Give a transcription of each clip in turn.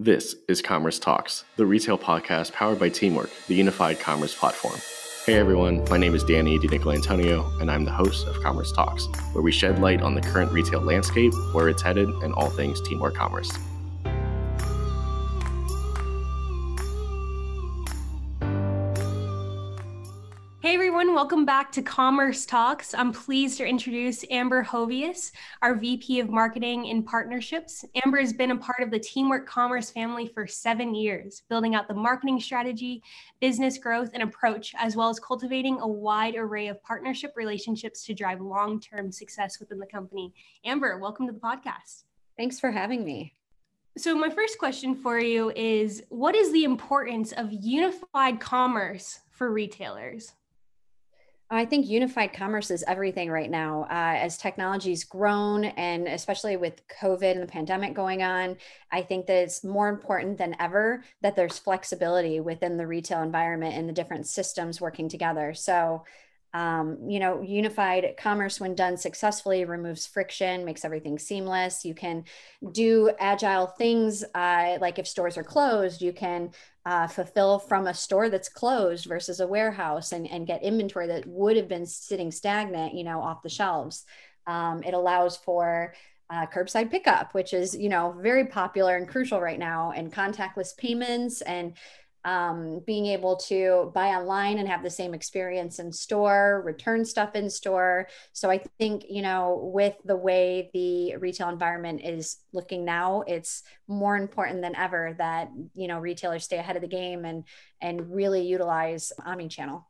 This is Commerce Talks, the retail podcast powered by Teamwork, the unified commerce platform. Hey everyone, my name is Danny DiNicolantonio, and I'm the host of Commerce Talks, where we shed light on the current retail landscape, where it's headed, and all things Teamwork Commerce. Hey everyone, welcome back to Commerce Talks. I'm pleased to introduce Amber Hovius, our VP of Marketing and Partnerships. Amber has been a part of the Teamwork Commerce family for 7 years, building out the marketing strategy, business growth, and approach, as well as cultivating a wide array of partnership relationships to drive long-term success within the company. Amber, welcome to the podcast. Thanks for having me. So my first question for you is, what is the importance of unified commerce for retailers? I think unified commerce is everything right now. As technology's grown, and especially with COVID and the pandemic going on, I think that it's more important than ever that there's flexibility within the retail environment and the different systems working together. So, unified commerce, when done successfully, removes friction, makes everything seamless. You can do agile things, like if stores are closed, you can fulfill from a store that's closed versus a warehouse and get inventory that would have been sitting stagnant, off the shelves. It allows for curbside pickup, which is, very popular and crucial right now, and contactless payments, and being able to buy online and have the same experience in store, return stuff in store. So I think, with the way the retail environment is looking now, it's more important than ever that, retailers stay ahead of the game and really utilize omnichannel.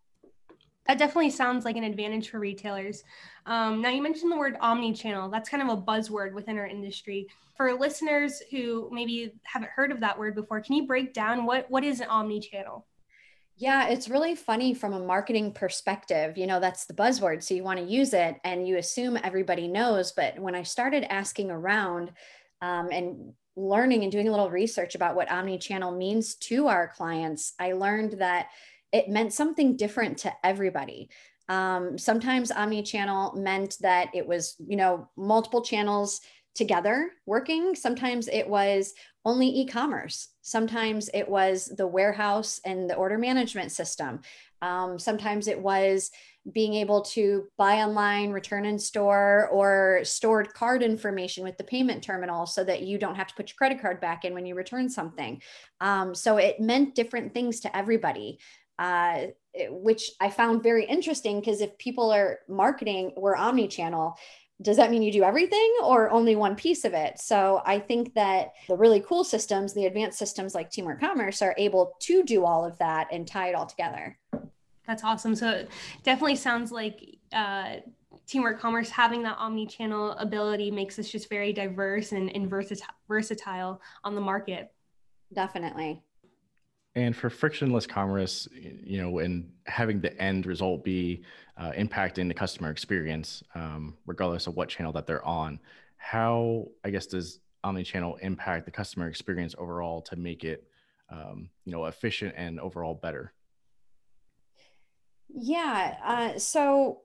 That definitely sounds like an advantage for retailers. Now, you mentioned the word omnichannel. That's kind of a buzzword within our industry. For listeners who maybe haven't heard of that word before, can you break down what is an omnichannel? Yeah, it's really funny from a marketing perspective. That's the buzzword, so you want to use it and you assume everybody knows. But when I started asking around and learning and doing a little research about what omnichannel means to our clients, I learned that it meant something different to everybody. Sometimes omnichannel meant that it was, multiple channels together working. Sometimes it was only e-commerce. Sometimes it was the warehouse and the order management system. Sometimes it was being able to buy online, return in store, or stored card information with the payment terminal so that you don't have to put your credit card back in when you return something. So it meant different things to everybody. Which I found very interesting, because if people are marketing, we're omnichannel, does that mean you do everything or only one piece of it? So I think that the really cool systems, the advanced systems like Teamwork Commerce, are able to do all of that and tie it all together. That's awesome. So it definitely sounds like Teamwork Commerce having that omnichannel ability makes us just very diverse and versatile on the market. Definitely. And for frictionless commerce, and having the end result be impacting the customer experience, regardless of what channel that they're on, how, does omnichannel impact the customer experience overall to make it, efficient and overall better? Yeah. So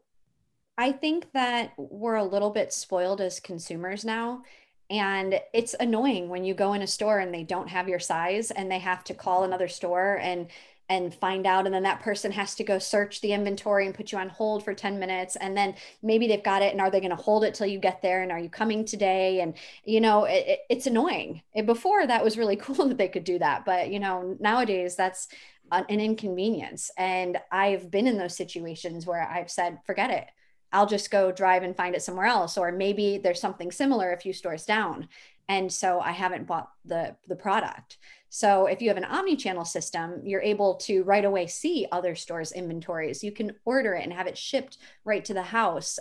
I think that we're a little bit spoiled as consumers now. And it's annoying when you go in a store and they don't have your size and they have to call another store and find out. And then that person has to go search the inventory and put you on hold for 10 minutes. And then maybe they've got it. And are they going to hold it till you get there? And are you coming today? And, it's annoying. Before, that was really cool that they could do that. But, nowadays that's an inconvenience. And I've been in those situations where I've said, forget it. I'll just go drive and find it somewhere else. Or maybe there's something similar a few stores down. And so I haven't bought the product. So if you have an omnichannel system, you're able to right away see other stores' inventories. You can order it and have it shipped right to the house.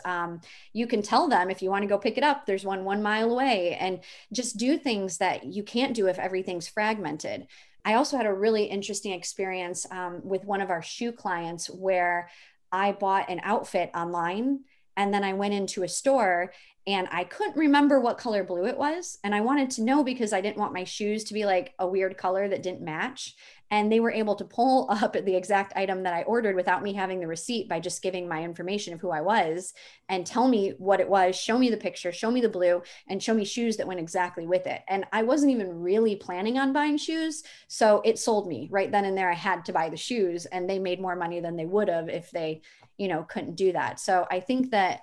You can tell them if you want to go pick it up, there's one mile away, and just do things that you can't do if everything's fragmented. I also had a really interesting experience with one of our shoe clients where I bought an outfit online, and then I went into a store And I couldn't remember what color blue it was. And I wanted to know because I didn't want my shoes to be like a weird color that didn't match. And they were able to pull up the exact item that I ordered without me having the receipt by just giving my information of who I was and tell me what it was, show me the picture, show me the blue, and show me shoes that went exactly with it. And I wasn't even really planning on buying shoes. So it sold me right then and there. I had to buy the shoes, and they made more money than they would have if they, you know, couldn't do that. So I think that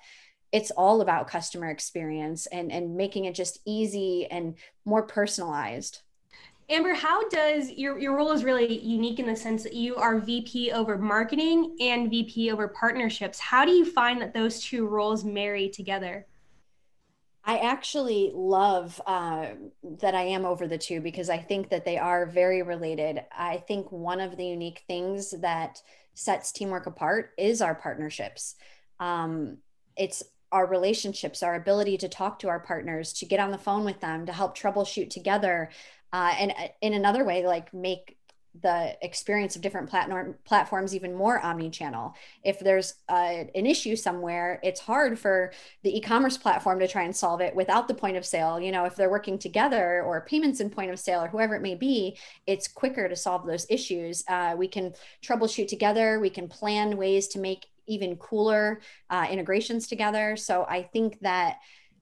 it's all about customer experience and making it just easy and more personalized. Amber, how does your role is really unique in the sense that you are VP over marketing and VP over partnerships. How do you find that those two roles marry together? I actually love that I am over the two because I think that they are very related. I think one of the unique things that sets Teamwork apart is our partnerships. It's our relationships, our ability to talk to our partners, to get on the phone with them, to help troubleshoot together. And in another way, like make the experience of different platforms even more omni-channel. If there's an issue somewhere, it's hard for the e-commerce platform to try and solve it without the point of sale. You know, if they're working together or payments and point of sale or whoever it may be, it's quicker to solve those issues. We can troubleshoot together. We can plan ways to make even cooler integrations together. So I think that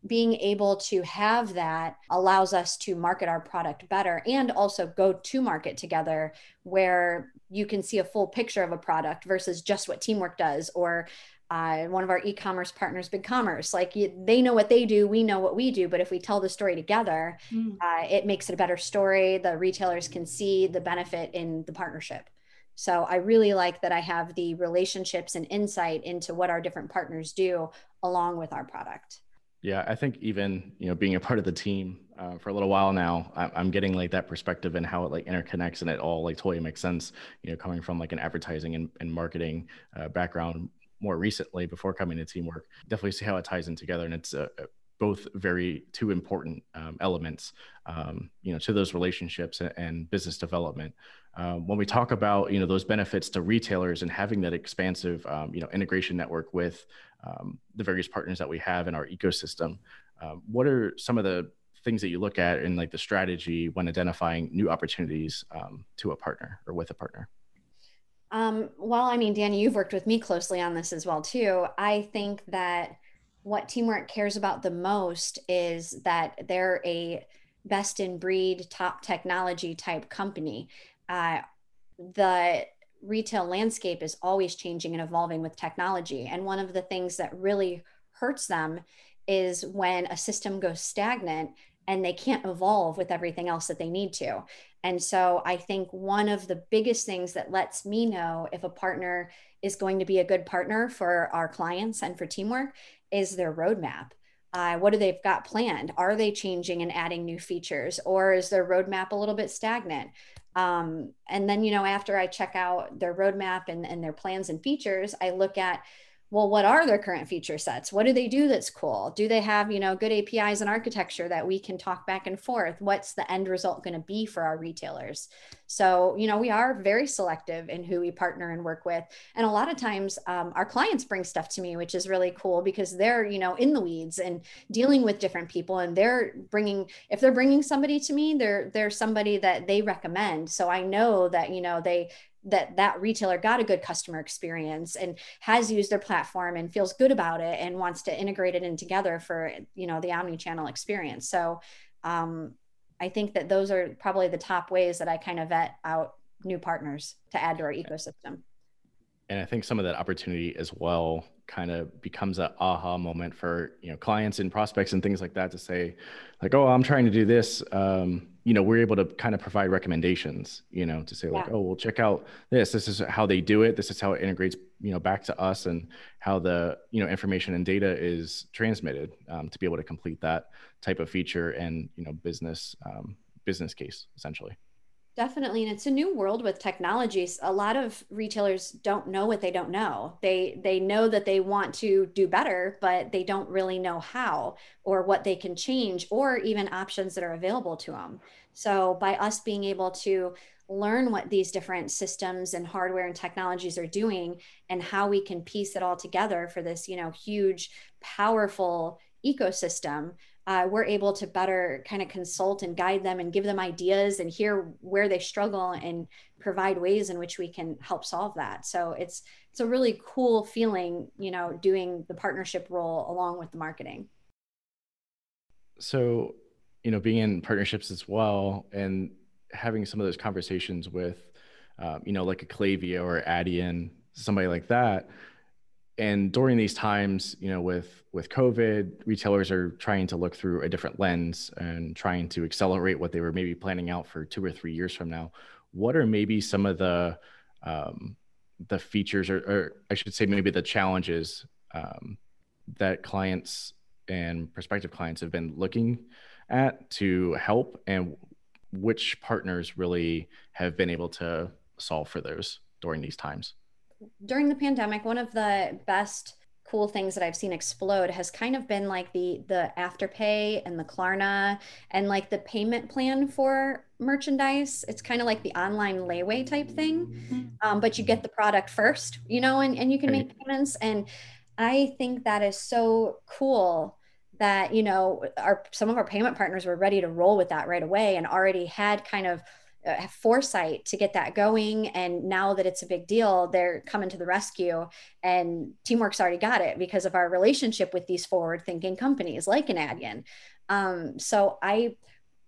being able to have that allows us to market our product better and also go to market together, where you can see a full picture of a product versus just what Teamwork does, or one of our e-commerce partners, BigCommerce. Like they know what they do, we know what we do, but if we tell the story together, it makes it a better story. The retailers can see the benefit in the partnership. So I really like that I have the relationships and insight into what our different partners do along with our product. Yeah, I think even, you know, being a part of the team for a little while now, I'm getting like that perspective and how it like interconnects, and it all like totally makes sense, you know, coming from like an advertising and marketing background more recently before coming to Teamwork. Definitely see how it ties in together, and it's both very two important elements, you know, to those relationships and business development. When we talk about, you know, those benefits to retailers and having that expansive, you know, integration network with the various partners that we have in our ecosystem, what are some of the things that you look at in like the strategy when identifying new opportunities to a partner or with a partner? Well, I mean, Danny, you've worked with me closely on this as well too. I think that what Teamwork cares about the most is that they're a best in breed, top technology type company. The retail landscape is always changing and evolving with technology. And one of the things that really hurts them is when a system goes stagnant and they can't evolve with everything else that they need to. And so I think one of the biggest things that lets me know if a partner is going to be a good partner for our clients and for Teamwork is their roadmap. What do they've got planned? Are they changing and adding new features, or is their roadmap a little bit stagnant? And then, you know, after I check out their roadmap and their plans and features, I look at, well, what are their current feature sets? What do they do that's cool? Do they have, you know, good APIs and architecture that we can talk back and forth? What's the end result going to be for our retailers? So, you know, we are very selective in who we partner and work with. And a lot of times our clients bring stuff to me, which is really cool because they're, you know, in the weeds and dealing with different people, and they're bringing, if they're bringing somebody to me, they're somebody that they recommend. So I know that, you know, that retailer got a good customer experience and has used their platform and feels good about it and wants to integrate it in together for, you know, the omni-channel experience. So I think that those are probably the top ways that I kind of vet out new partners to add to our ecosystem. And I think some of that opportunity as well kind of becomes an aha moment for, you know, clients and prospects and things like that to say like, oh, I'm trying to do this. You know, we're able to kind of provide recommendations, you know, to say like, oh, well, check out this. This is how they do it. This is how it integrates, you know, back to us, and how the, you know, information and data is transmitted to be able to complete that type of feature and, you know, business case essentially. Definitely. And it's a new world with technologies. A lot of retailers don't know what they don't know. They know that they want to do better, but they don't really know how or what they can change or even options that are available to them. So by us being able to learn what these different systems and hardware and technologies are doing and how we can piece it all together for this, you know, huge, powerful ecosystem, we're able to better kind of consult and guide them and give them ideas and hear where they struggle and provide ways in which we can help solve that. So it's a really cool feeling, you know, doing the partnership role along with the marketing. So, you know, being in partnerships as well and having some of those conversations with, you know, like a Klaviyo or Adyen, somebody like that. And during these times, you know, with COVID, retailers are trying to look through a different lens and trying to accelerate what they were maybe planning out for 2 or 3 years from now. What are maybe some of the features, or I should say maybe the challenges that clients and prospective clients have been looking at to help, and which partners really have been able to solve for those during these times? During the pandemic, one of the best cool things that I've seen explode has kind of been like the Afterpay and the Klarna and like the payment plan for merchandise. It's kind of like the online layaway type thing, but you get the product first, you know, and you can make payments. And I think that is so cool that, you know, some of our payment partners were ready to roll with that right away and already had kind of foresight to get that going. And now that it's a big deal, they're coming to the rescue, and Teamwork's already got it because of our relationship with these forward thinking companies like an Adyen. So I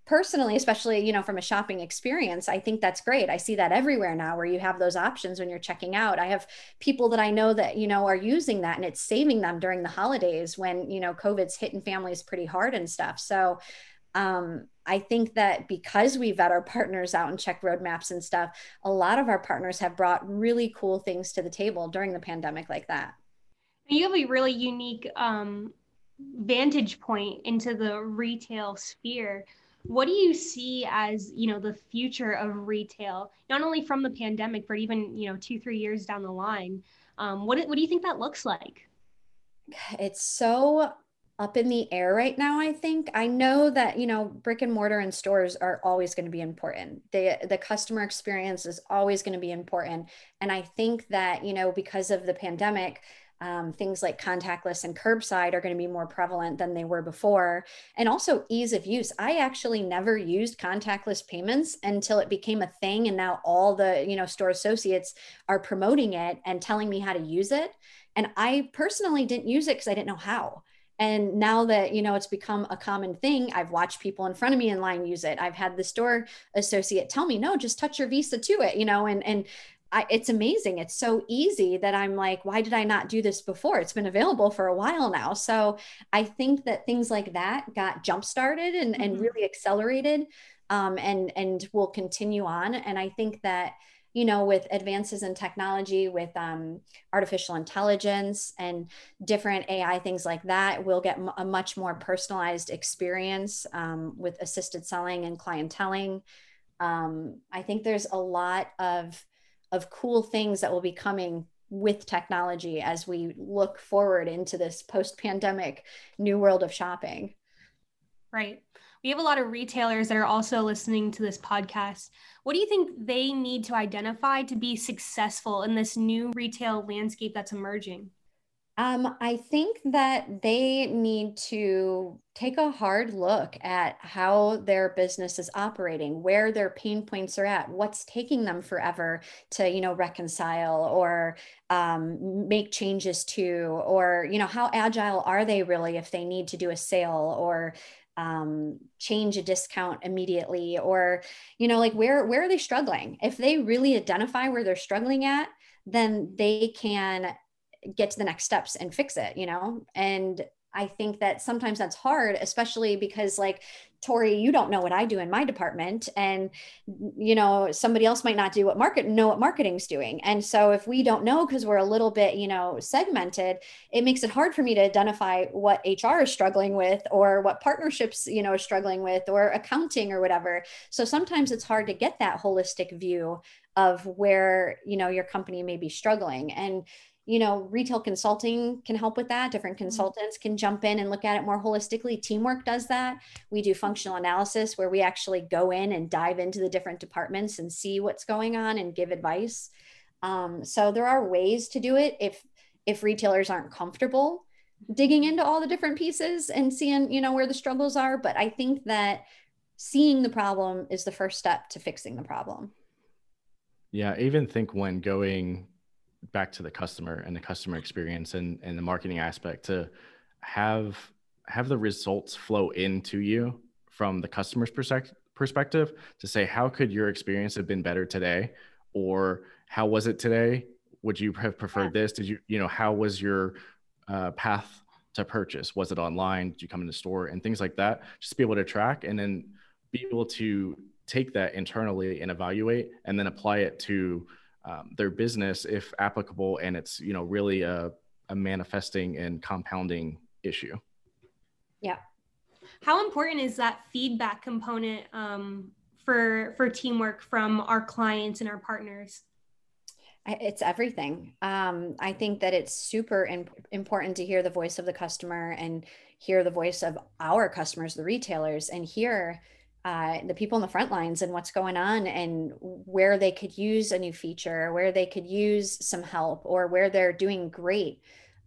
personally, especially, you know, from a shopping experience, I think that's great. I see that everywhere now where you have those options when you're checking out. I have people that I know that, you know, are using that, and it's saving them during the holidays when, you know, COVID's hitting families pretty hard and stuff. So I think that because we vet our partners out and check roadmaps and stuff, a lot of our partners have brought really cool things to the table during the pandemic like that. You have a really unique vantage point into the retail sphere. What do you see as, you know, the future of retail, not only from the pandemic, but even, you know, 2-3 years down the line? What do you think that looks like? It's so up in the air right now, I think. I know that, you know, brick and mortar and stores are always going to be important. The customer experience is always going to be important. And I think that, you know, because of the pandemic, things like contactless and curbside are going to be more prevalent than they were before. And also ease of use. I actually never used contactless payments until it became a thing. And now all the, you know, store associates are promoting it and telling me how to use it. And I personally didn't use it because I didn't know how. And now that, you know, it's become a common thing, I've watched people in front of me in line use it. I've had the store associate tell me, no, just touch your Visa to it, you know, and it's amazing. It's so easy that I'm like, why did I not do this before? It's been available for a while now. So I think that things like that got jump-started and really accelerated and will continue on. And I think that, you know, with advances in technology, with artificial intelligence and different AI things like that, we'll get a much more personalized experience with assisted selling and clienteling. I think there's a lot of cool things that will be coming with technology as we look forward into this post-pandemic new world of shopping. Right. We have a lot of retailers that are also listening to this podcast. What do you think they need to identify to be successful in this new retail landscape that's emerging? I think that they need to take a hard look at how their business is operating, where their pain points are at, what's taking them forever to, you know, reconcile or make changes to, or, you know, how agile are they really if they need to do a sale or change a discount immediately, or, you know, like where are they struggling? If they really identify where they're struggling at, then they can get to the next steps and fix it, you know? And I think that sometimes that's hard, especially because, like, Tori, you don't know what I do in my department, and, you know, somebody else might not do what marketing's doing. And so if we don't know, because we're a little bit, you know, segmented, it makes it hard for me to identify what HR is struggling with, or what partnerships, you know, are struggling with, or accounting or whatever. So sometimes it's hard to get that holistic view of where, you know, your company may be struggling. And, you know, retail consulting can help with that. Different consultants can jump in and look at it more holistically. Teamwork does that. We do functional analysis where we actually go in and dive into the different departments and see what's going on and give advice. So there are ways to do it if retailers aren't comfortable. digging into all the different pieces and seeing, you know, where the struggles are. But I think that seeing the problem is the first step to fixing the problem. Yeah, I even think when going back to the customer and the customer experience and the marketing aspect, to have the results flow into you from the customer's perspective to say, how could your experience have been better today? Or how was it today? Would you have preferred this? Did you, you know, how was your path to purchase? Was it online? Did you come in the store? And things like that, just be able to track and then be able to take that internally and evaluate and then apply it to their business if applicable. And it's, you know, really a manifesting and compounding issue. Yeah. How important is that feedback component for teamwork from our clients and our partners? It's everything. I think that it's super important to hear the voice of the customer and hear the voice of our customers, the retailers, and hear the people in the front lines and what's going on and where they could use a new feature, where they could use some help, or where they're doing great.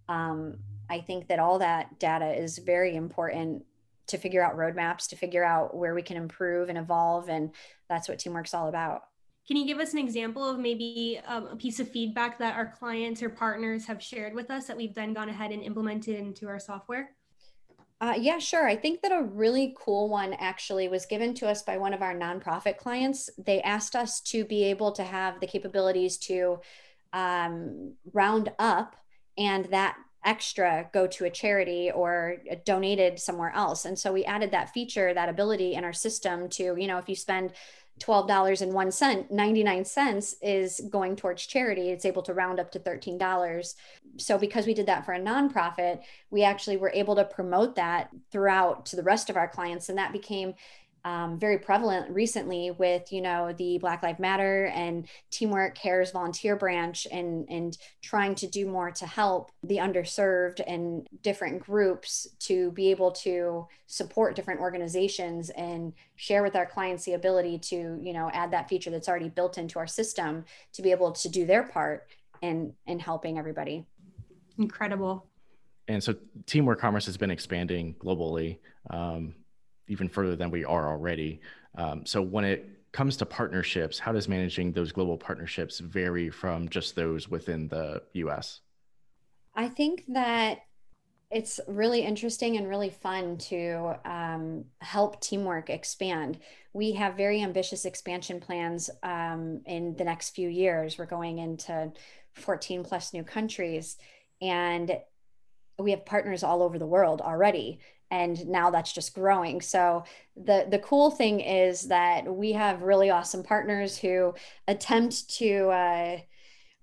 I think that all that data is very important to figure out roadmaps, to figure out where we can improve and evolve. And that's what teamwork's all about. Can you give us an example of maybe a piece of feedback that our clients or partners have shared with us that we've then gone ahead and implemented into our software? Yeah, sure. I think that a really cool one actually was given to us by one of our nonprofit clients. They asked us to be able to have the capabilities to round up and that extra go to a charity or donated somewhere else. And so we added that feature, that ability in our system to, you know, if you spend $12.01, 99 cents is going towards charity. It's able to round up to $13. So because we did that for a nonprofit, we actually were able to promote that throughout to the rest of our clients. And that became very prevalent recently with, you know, the Black Lives Matter and Teamwork Cares volunteer branch and trying to do more to help the underserved and different groups to be able to support different organizations and share with our clients the ability to, you know, add that feature that's already built into our system to be able to do their part in helping everybody. Incredible. And so Teamwork Commerce has been expanding globally, even further than we are already. So when it comes to partnerships, how does managing those global partnerships vary from just those within the US? I think that it's really interesting and really fun to help teamwork expand. We have very ambitious expansion plans in the next few years. We're going into 14 plus new countries, and we have partners all over the world already. And now that's just growing. So the cool thing is that we have really awesome partners who attempt to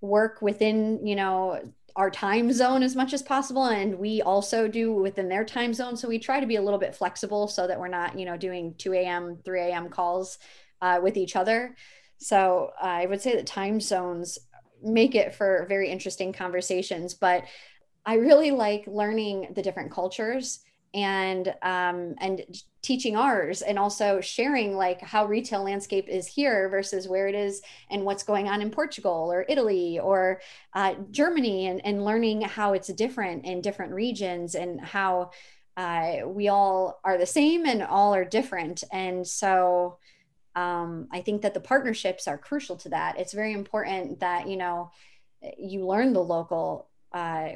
work within, you know, our time zone as much as possible. And we also do within their time zone. So we try to be a little bit flexible so that we're not, you know, doing 2 a.m., 3 a.m. calls with each other. So I would say that time zones make it for very interesting conversations. But I really like learning the different cultures and teaching ours, and also sharing like how retail landscape is here versus where it is and what's going on in Portugal or Italy or Germany, and learning how it's different in different regions and how we all are the same and all are different. And so I think that the partnerships are crucial to that. It's very important that, you know, you learn the local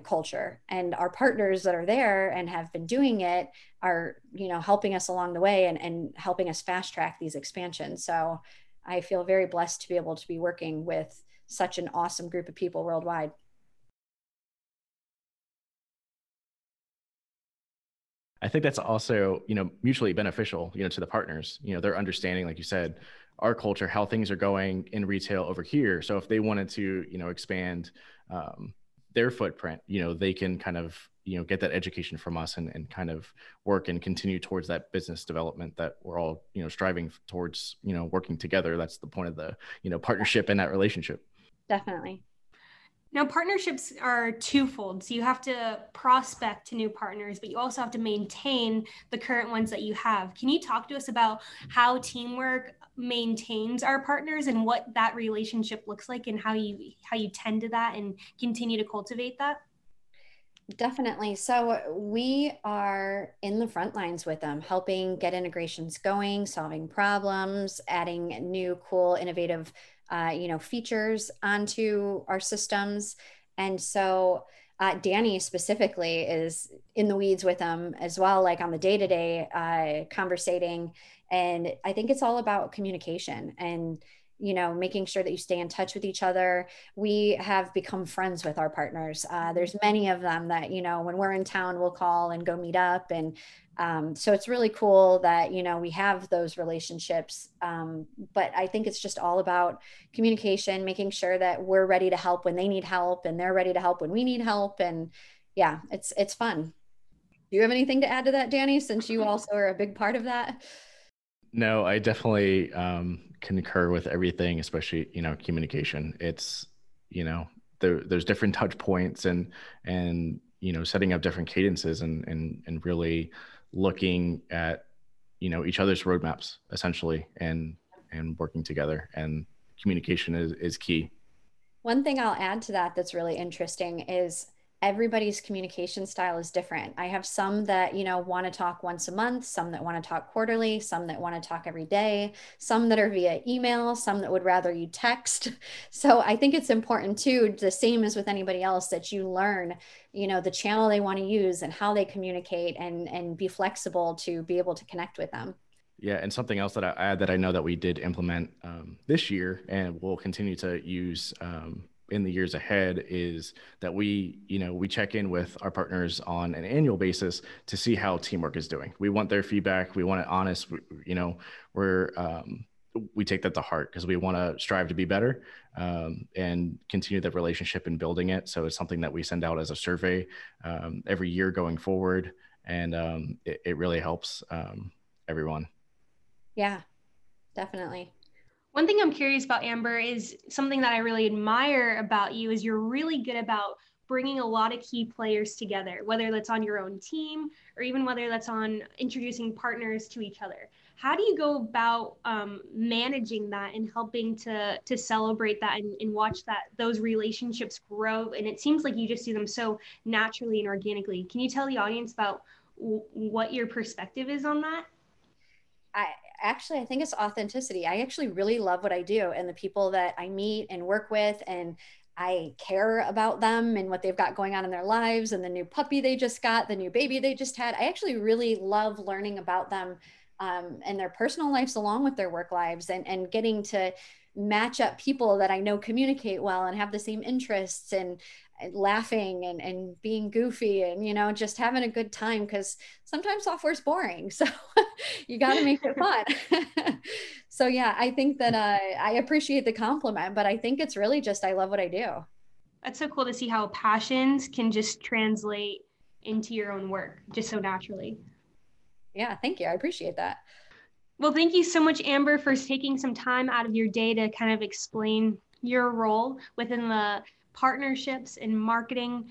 culture, and our partners that are there and have been doing it are, you know, helping us along the way and helping us fast track these expansions. So I feel very blessed to be able to be working with such an awesome group of people worldwide. I think that's also, you know, mutually beneficial, you know, to the partners. You know, they're understanding, like you said, our culture, how things are going in retail over here. So if they wanted to, you know, expand their footprint, you know, they can kind of, you know, get that education from us and kind of work and continue towards that business development that we're all, you know, striving towards, you know, working together. That's the point of the, you know, partnership and that relationship. Definitely. Now, partnerships are twofold. So you have to prospect to new partners, but you also have to maintain the current ones that you have. Can you talk to us about how teamwork maintains our partners and what that relationship looks like, and how you tend to that and continue to cultivate that? Definitely. So we are in the front lines with them, helping get integrations going, solving problems, adding new, cool, innovative, features onto our systems. And so Danny specifically is in the weeds with them as well, like on the day-to-day conversating. And I think it's all about communication and, making sure that you stay in touch with each other. We have become friends with our partners. There's many of them that, when we're in town, we'll call and go meet up. And so it's really cool that, we have those relationships. But I think it's just all about communication, making sure that we're ready to help when they need help and they're ready to help when we need help. And yeah, it's fun. Do you have anything to add to that, Danny, since you also are a big part of that? No, I definitely concur with everything, especially, communication. It's, there's different touch points and, setting up different cadences and really looking at, each other's roadmaps essentially and working together, and communication is key. One thing I'll add to that that's really interesting is everybody's communication style is different. I have some that, want to talk once a month, some that want to talk quarterly, some that want to talk every day, some that are via email, some that would rather you text. So I think it's important too, the same as with anybody else, that you learn, the channel they want to use and how they communicate and be flexible to be able to connect with them. Yeah. And something else that I add that I know that we did implement this year and we'll continue to use in the years ahead is that we check in with our partners on an annual basis to see how teamwork is doing. We want their feedback. We want it honest. We take that to heart because we want to strive to be better and continue that relationship and building it. So it's something that we send out as a survey every year going forward. And it really helps everyone. Yeah, definitely. One thing I'm curious about, Amber, is something that I really admire about you is you're really good about bringing a lot of key players together, whether that's on your own team or even whether that's on introducing partners to each other. How do you go about managing that and helping to celebrate that and watch that those relationships grow? And it seems like you just do them so naturally and organically. Can you tell the audience about what your perspective is on that? I think it's authenticity. I actually really love what I do and the people that I meet and work with, and I care about them and what they've got going on in their lives and the new puppy they just got, the new baby they just had. I actually really love learning about them and their personal lives along with their work lives and getting to match up people that I know communicate well and have the same interests and laughing and being goofy and, just having a good time, because sometimes software is boring. So you got to make it fun. So yeah, I think that I appreciate the compliment, but I think it's really just, I love what I do. That's so cool to see how passions can just translate into your own work just so naturally. Yeah, thank you. I appreciate that. Well, thank you so much, Amber, for taking some time out of your day to kind of explain your role within the partnerships and marketing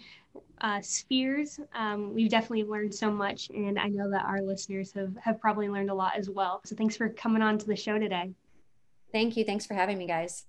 spheres. We've definitely learned so much, and I know that our listeners have probably learned a lot as well. So thanks for coming on to the show today. Thank you. Thanks for having me, guys.